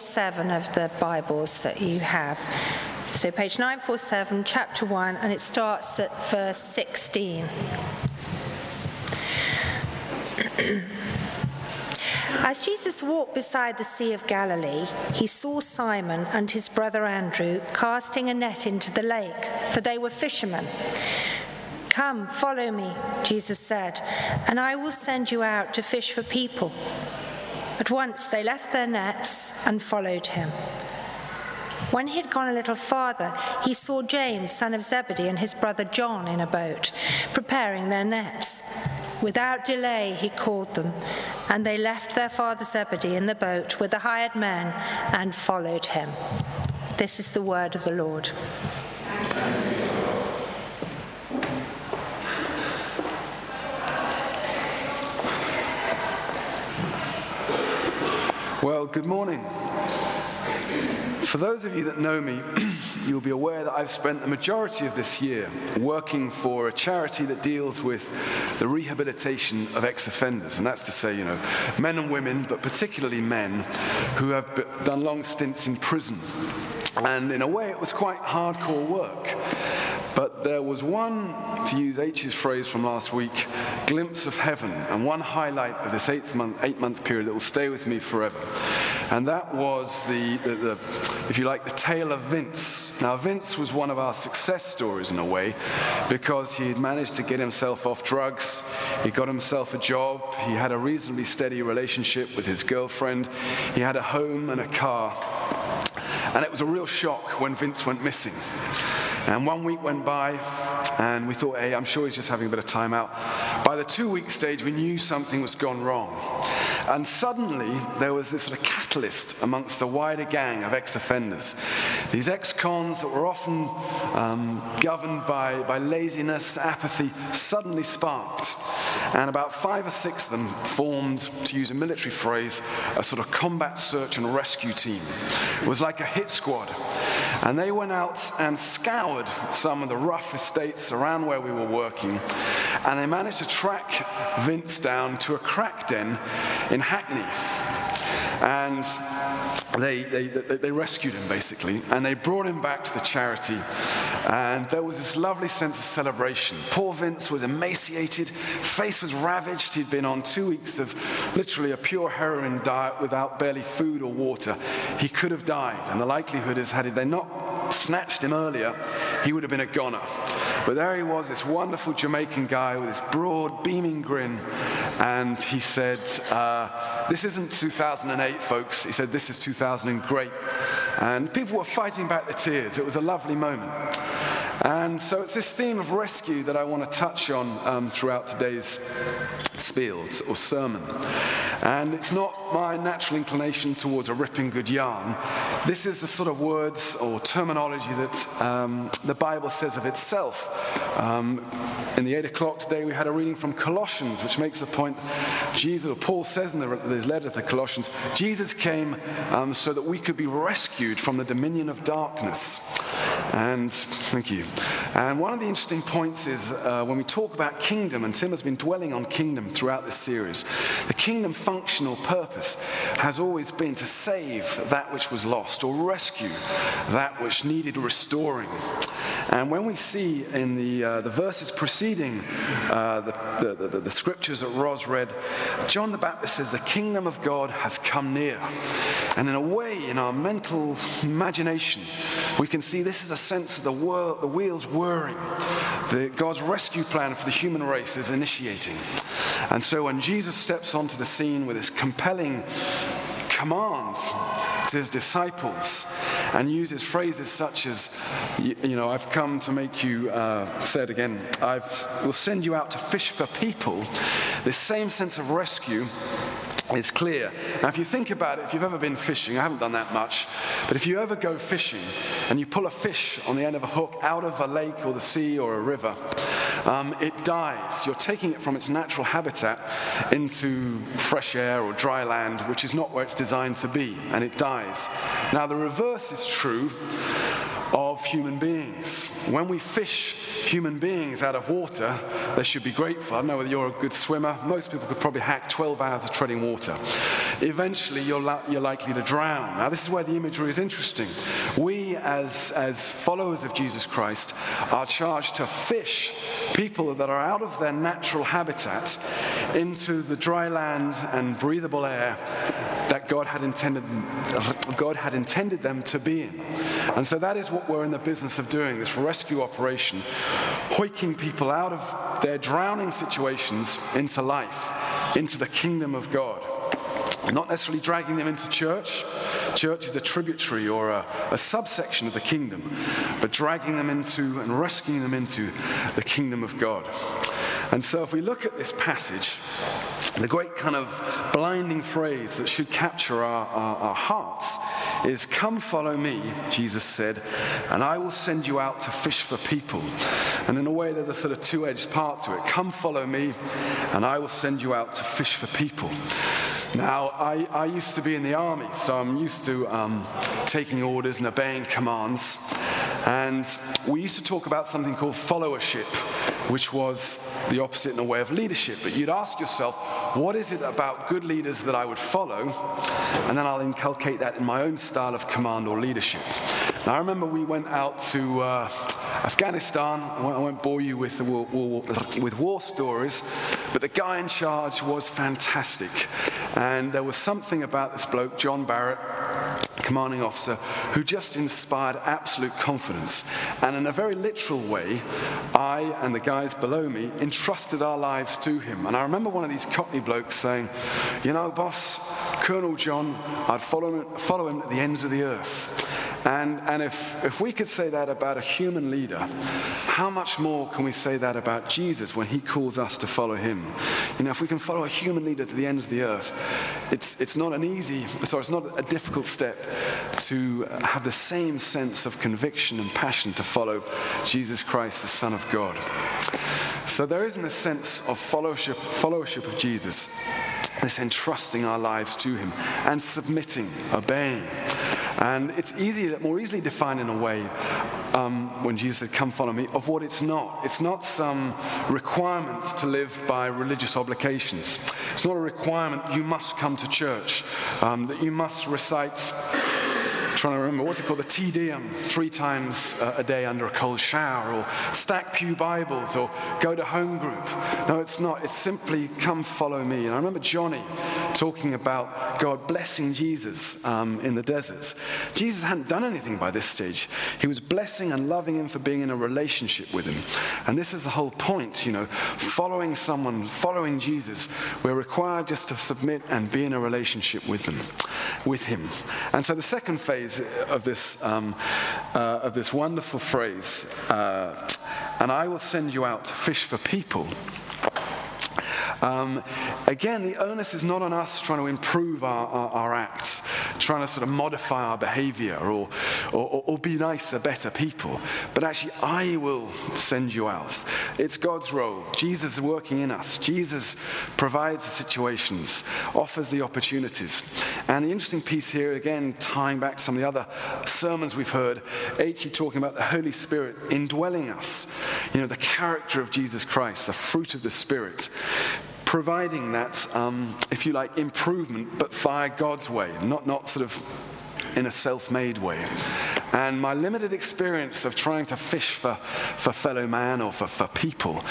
7 of the Bibles that you have. So page 947, chapter 1, and it starts at verse 16. As Jesus walked beside the Sea of Galilee, he saw Simon and his brother Andrew casting a net into the lake, for they were fishermen. Come, follow me, Jesus said, and I will send you out to fish for people. At once they left their nets and followed him. When he had gone a little farther, he saw James, son of Zebedee, and his brother John in a boat, preparing their nets. Without delay he called them, and they left their father Zebedee in the boat with the hired men and followed him. This is the word of the Lord. Well, good morning. For those of you that know me, you'll be aware that I've spent the majority of this year working for a charity that deals with the rehabilitation of ex-offenders. And that's to say, you know, men and women, but particularly men, who have done long stints in prison. And in a way, it was quite hardcore work. But there was one, to use H's phrase from last week, glimpse of heaven, and one highlight of this eight-month period that will stay with me forever. And that was the if you like, the tale of Vince. Now, Vince was one of our success stories in a way, because he had managed to get himself off drugs, he got himself a job, he had a reasonably steady relationship with his girlfriend, he had a home and a car. And it was a real shock when Vince went missing. And 1 week went by, and we thought, hey, I'm sure he's just having a bit of time out. By the 2-week stage, we knew something was gone wrong. And suddenly, there was this sort of catalyst amongst the wider gang of ex-offenders. These ex-cons that were often governed by laziness, apathy, suddenly sparked. And about 5 or 6 of them formed, to use a military phrase, a sort of combat search and rescue team. It was like a hit squad. And they went out and scoured some of the rough estates around where we were working, and they managed to track Vince down to a crack den in Hackney. And they rescued him, basically, and they brought him back to the charity. And there was this lovely sense of celebration. Poor Vince was emaciated, face was ravaged. He'd been on 2 weeks of literally a pure heroin diet without barely food or water. He could have died, and the likelihood is, had they not snatched him earlier, he would have been a goner. But there he was, this wonderful Jamaican guy with this broad, beaming grin, and he said, this isn't 2008, folks. He said, this is 2000 and great. And people were fighting back the tears. It was a lovely moment. And so it's this theme of rescue that I want to touch on throughout today's spiel or sermon. And it's not my natural inclination towards a ripping good yarn. This is the sort of words or terminology that the Bible says of itself. In the 8 o'clock today, we had a reading from Colossians, which makes the point Jesus, or Paul says in his letter to the Colossians, Jesus came so that we could be rescued from the dominion of darkness. And thank you. And one of the interesting points is when we talk about kingdom, and Tim has been dwelling on kingdom throughout this series, the kingdom functional purpose has always been to save that which was lost or rescue that which needed restoring. And when we see in the verses preceding the scriptures that Roz read, John the Baptist says, the kingdom of God has come near. And in a way, in our mental imagination, we can see this is a sense of the wheels whirring. God's rescue plan for the human race is initiating. And so when Jesus steps onto the scene with this compelling command to his disciples and uses phrases such as, you know, I've come to make you, say it again, I will send you out to fish for people, this same sense of rescue is clear. Now, if you think about it, if you've ever been fishing, I haven't done that much, but if you ever go fishing and you pull a fish on the end of a hook out of a lake or the sea or a river, it dies. You're taking it from its natural habitat into fresh air or dry land, which is not where it's designed to be, and it dies. Now, the reverse is true of human beings. When we fish human beings out of water, they should be grateful. I don't know whether you're a good swimmer. Most people could probably hack 12 hours of treading water. eventually you're likely to drown. Now, this is where the imagery is interesting. We, as followers of Jesus Christ, are charged to fish people that are out of their natural habitat into the dry land and breathable air that God had intended them to be in. And so that is what we're in the business of doing, this rescue operation, hoiking people out of their drowning situations into life, into the kingdom of God. Not necessarily dragging them into church. Church is a tributary or a subsection of the kingdom, but dragging them into and rescuing them into the kingdom of God. And so if we look at this passage, the great kind of blinding phrase that should capture our hearts is, "Come follow me," Jesus said, "and I will send you out to fish for people." And in a way, there's a sort of two-edged part to it. Come follow me, and I will send you out to fish for people. Now, I used to be in the army, so I'm used to taking orders and obeying commands. And we used to talk about something called followership, which was the opposite in a way of leadership. But you'd ask yourself, what is it about good leaders that I would follow? And then I'll inculcate that in my own style of command or leadership. Now, I remember we went out to Afghanistan. I won't bore you with war stories, but the guy in charge was fantastic. And there was something about this bloke, John Barrett, commanding officer, who just inspired absolute confidence. And in a very literal way, I and the guys below me entrusted our lives to him. And I remember one of these Cockney blokes saying, "You know, boss, Colonel John, I'd follow him to the ends of the earth." And if we could say that about a human leader, how much more can we say that about Jesus when he calls us to follow him? You know, if we can follow a human leader to the ends of the earth, it's not a difficult step to have the same sense of conviction and passion to follow Jesus Christ, the Son of God. So there isn't a sense of followership of Jesus, this entrusting our lives to him and submitting, obeying. And it's more easily defined in a way, when Jesus said, "Come follow me," of what it's not. It's not some requirement to live by religious obligations. It's not a requirement that you must come to church, that you must recite, I'm trying to remember, what's it called, the Te Deum 3 times a day under a cold shower, or stack pew Bibles, or go to home group. No, it's not. It's simply, come follow me. And I remember Johnny talking about God blessing Jesus in the deserts. Jesus hadn't done anything by this stage. He was blessing and loving him for being in a relationship with him. And this is the whole point, you know, following someone, following Jesus, we're required just to submit and be in a relationship with him. And so the second phase of this wonderful phrase, "and I will send you out to fish for people." Again, the onus is not on us trying to improve our act, trying to sort of modify our behavior or be nicer, better people. But actually, I will send you out. It's God's role. Jesus is working in us. Jesus provides the situations, offers the opportunities. And the interesting piece here, again, tying back some of the other sermons we've heard, actually talking about the Holy Spirit indwelling us. You know, the character of Jesus Christ, the fruit of the Spirit. Providing that, if you like, improvement, but via God's way, not sort of in a self-made way. And my limited experience of trying to fish for fellow man or for people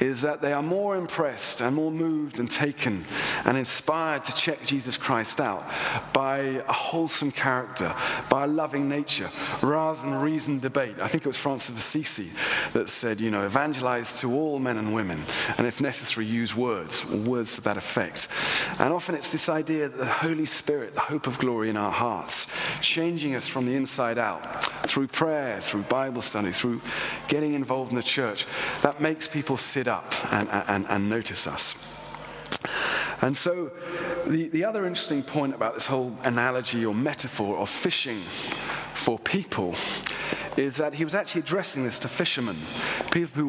is that they are more impressed and more moved and taken and inspired to check Jesus Christ out by a wholesome character, by a loving nature, rather than reasoned debate. I think it was Francis of Assisi that said, you know, evangelize to all men and women, and if necessary, use words, or words to that effect. And often it's this idea that the Holy Spirit, the hope of glory in our hearts, changing us from the inside out, through prayer, through Bible study, through getting involved in the church, that makes people sit up and notice us. And so the other interesting point about this whole analogy or metaphor of fishing for people is that he was actually addressing this to fishermen, people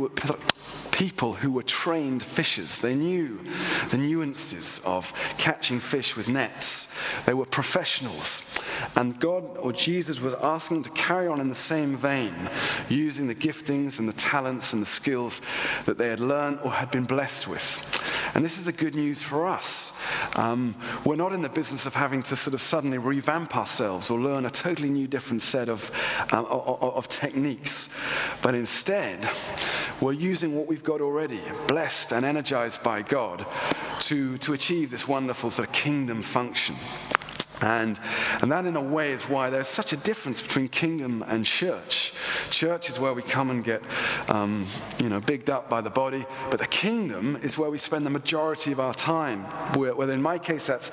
who were trained fishers. They knew the nuances of catching fish with nets. They were professionals. And God, or Jesus, was asking them to carry on in the same vein, using the giftings and the talents and the skills that they had learned or had been blessed with. And this is the good news for us. We're not in the business of having to sort of suddenly revamp ourselves or learn a totally new different set of techniques. But instead, we're using what we've got already, blessed and energized by God, to achieve this wonderful sort of kingdom function. And that, in a way, is why there's such a difference between kingdom and church. Church is where we come and get, bigged up by the body, but the kingdom is where we spend the majority of our time. Whether in my case that's,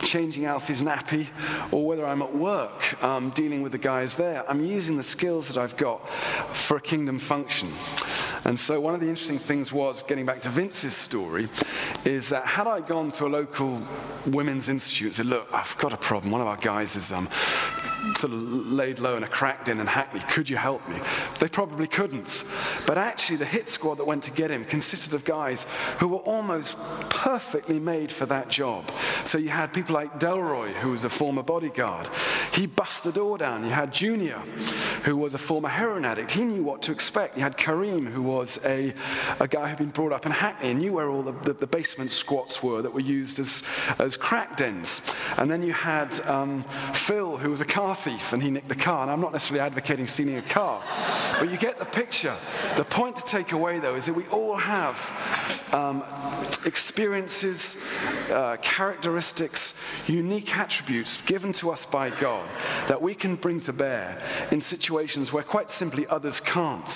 changing Alfie's nappy, or whether I'm at work dealing with the guys there, I'm using the skills that I've got for a kingdom function. And so one of the interesting things was, getting back to Vince's story, is that had I gone to a local women's institute and said, look, I've got a problem, one of our guys is sort of laid low and a cracked in and Hackney, could you help me? They probably couldn't. But actually the hit squad that went to get him consisted of guys who were almost perfectly made for that job. So you had people like Delroy, who was a former bodyguard. He bust the door down. You had Junior, who was a former heroin addict. He knew what to expect. You had Kareem, who was a guy who'd been brought up in Hackney and knew where all the basement squats were that were used as crack dens. And then you had Phil, who was a car thief, and he nicked the car. And I'm not necessarily advocating stealing a car, but you get the picture. The point to take away, though, is that we all have experiences, characteristics, unique attributes given to us by God that we can bring to bear in situations where quite simply others can't.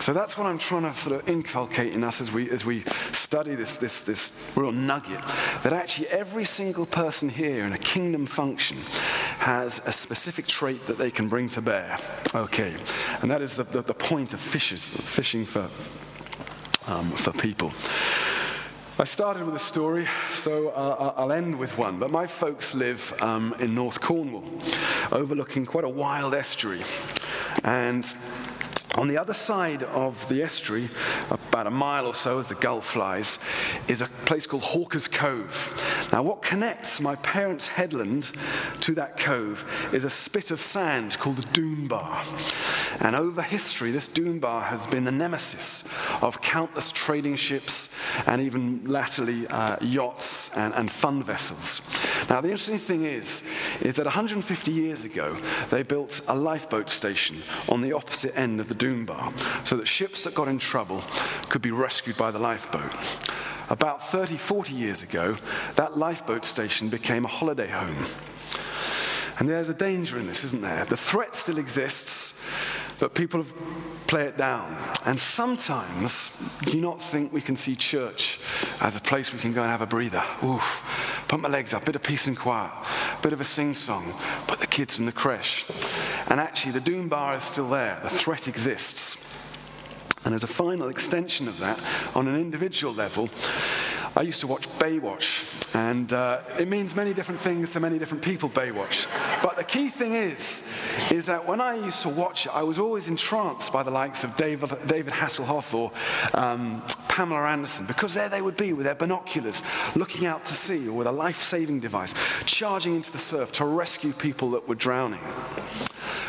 So that's what I'm trying to sort of inculcate in us as we study this real nugget, that actually every single person here in a kingdom function has a specific trait that they can bring to bear. Okay, and that is the point of fishing for people. I started with a story, so I'll end with one. But my folks live in North Cornwall, overlooking quite a wild estuary. And on the other side of the estuary, about a mile or so as the gull flies, is a place called Hawker's Cove. Now, what connects my parents' headland to that cove is a spit of sand called the Doom Bar. And over history, this Doom Bar has been the nemesis of countless trading ships and even latterly yachts and fun vessels. Now, the interesting thing is that 150 years ago, they built a lifeboat station on the opposite end of the Doom Bar so that ships that got in trouble could be rescued by the lifeboat. About 30, 40 years ago, that lifeboat station became a holiday home. And there's a danger in this, isn't there? The threat still exists, but people play it down. And sometimes, do you not think we can see church as a place we can go and have a breather? Oof, put my legs up, bit of peace and quiet, bit of a sing-song, put the kids in the creche. And actually, the Doom Bar is still there. The threat exists. And as a final extension of that, on an individual level, I used to watch Baywatch, and it means many different things to many different people, Baywatch. But the key thing is that when I used to watch it, I was always entranced by the likes of David Hasselhoff or Pamela Anderson, because there they would be with their binoculars, looking out to sea, or with a life-saving device, charging into the surf to rescue people that were drowning.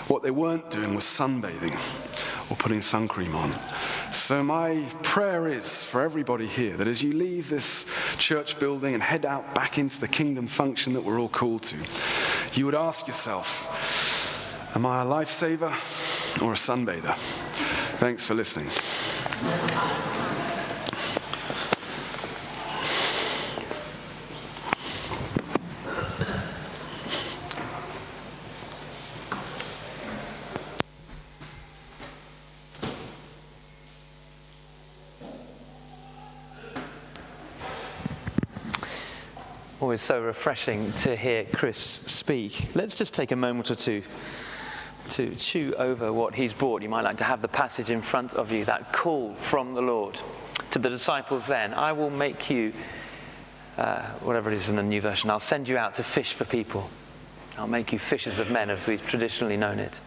What they weren't doing was sunbathing or putting sun cream on. So my prayer is for everybody here that as you leave this church building and head out back into the kingdom function that we're all called to, you would ask yourself, am I a lifesaver or a sunbather? Thanks for listening. Always so refreshing to hear Chris speak. Let's just take a moment or two to chew over what he's brought. You might like to have the passage in front of you, that call from the Lord to the disciples then. I will make you, whatever it is in the new version, I'll send you out to fish for people. I'll make you fishers of men, as we've traditionally known it.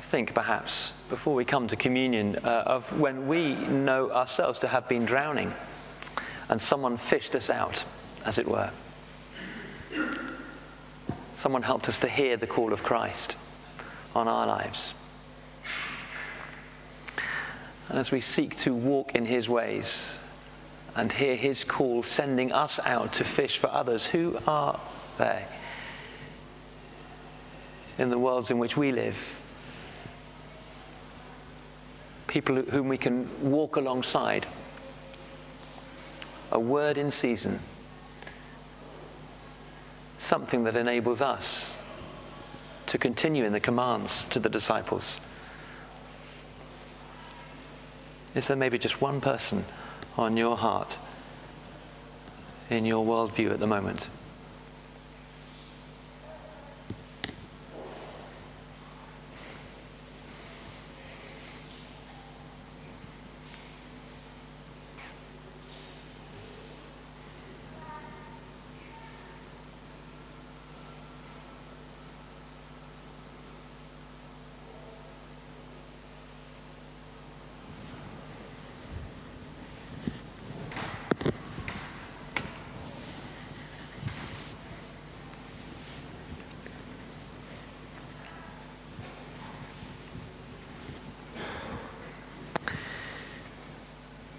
Think perhaps, before we come to communion, of when we know ourselves to have been drowning. And someone fished us out, as it were. Someone helped us to hear the call of Christ on our lives. and as we seek to walk in his ways and hear his call sending us out to fish for others, who are they in the worlds in which we live? People whom we can walk alongside, a word in season, something that enables us to continue in the commands to the disciples. Is there maybe just one person on your heart, in your worldview at the moment?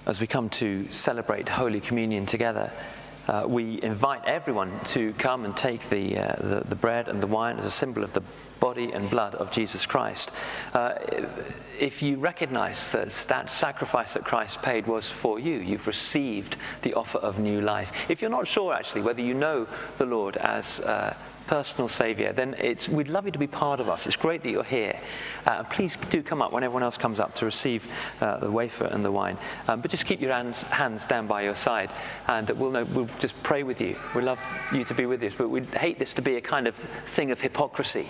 As we come to celebrate Holy Communion together, we invite everyone to come and take the bread and the wine as a symbol of the body and blood of Jesus Christ. If you recognize that that sacrifice that Christ paid was for you, you've received the offer of new life. If you're not sure actually whether you know the Lord as personal Saviour, then we'd love you to be part of us. It's great that you're here. Please do come up when everyone else comes up to receive the wafer and the wine. But just keep your hands down by your side, and we'll just pray with you. We'd love you to be with us, but we'd hate this to be a kind of thing of hypocrisy.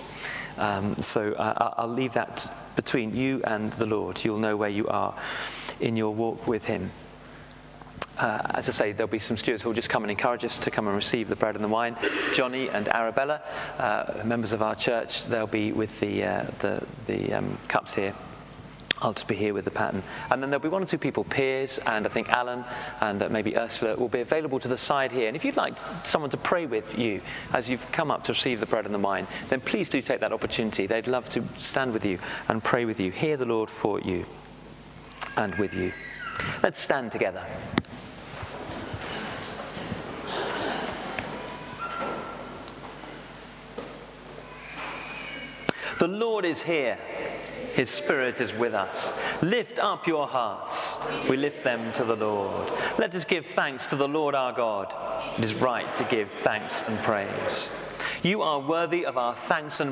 So I'll leave that between you and the Lord. You'll know where you are in your walk with him. As I say, there'll be some stewards who will just come and encourage us to come and receive the bread and the wine. Johnny and Arabella, members of our church, they'll be with the cups here. I'll just be here with the pattern. And then there'll be one or two people, Piers and I think Alan and maybe Ursula, will be available to the side here. And if you'd like someone to pray with you as you've come up to receive the bread and the wine, then please do take that opportunity. They'd love to stand with you and pray with you, hear the Lord for you and with you. Let's stand together. The Lord is here. His Spirit is with us. Lift up your hearts. We lift them to the Lord. Let us give thanks to the Lord our God. It is right to give thanks and praise. You are worthy of our thanks and praise.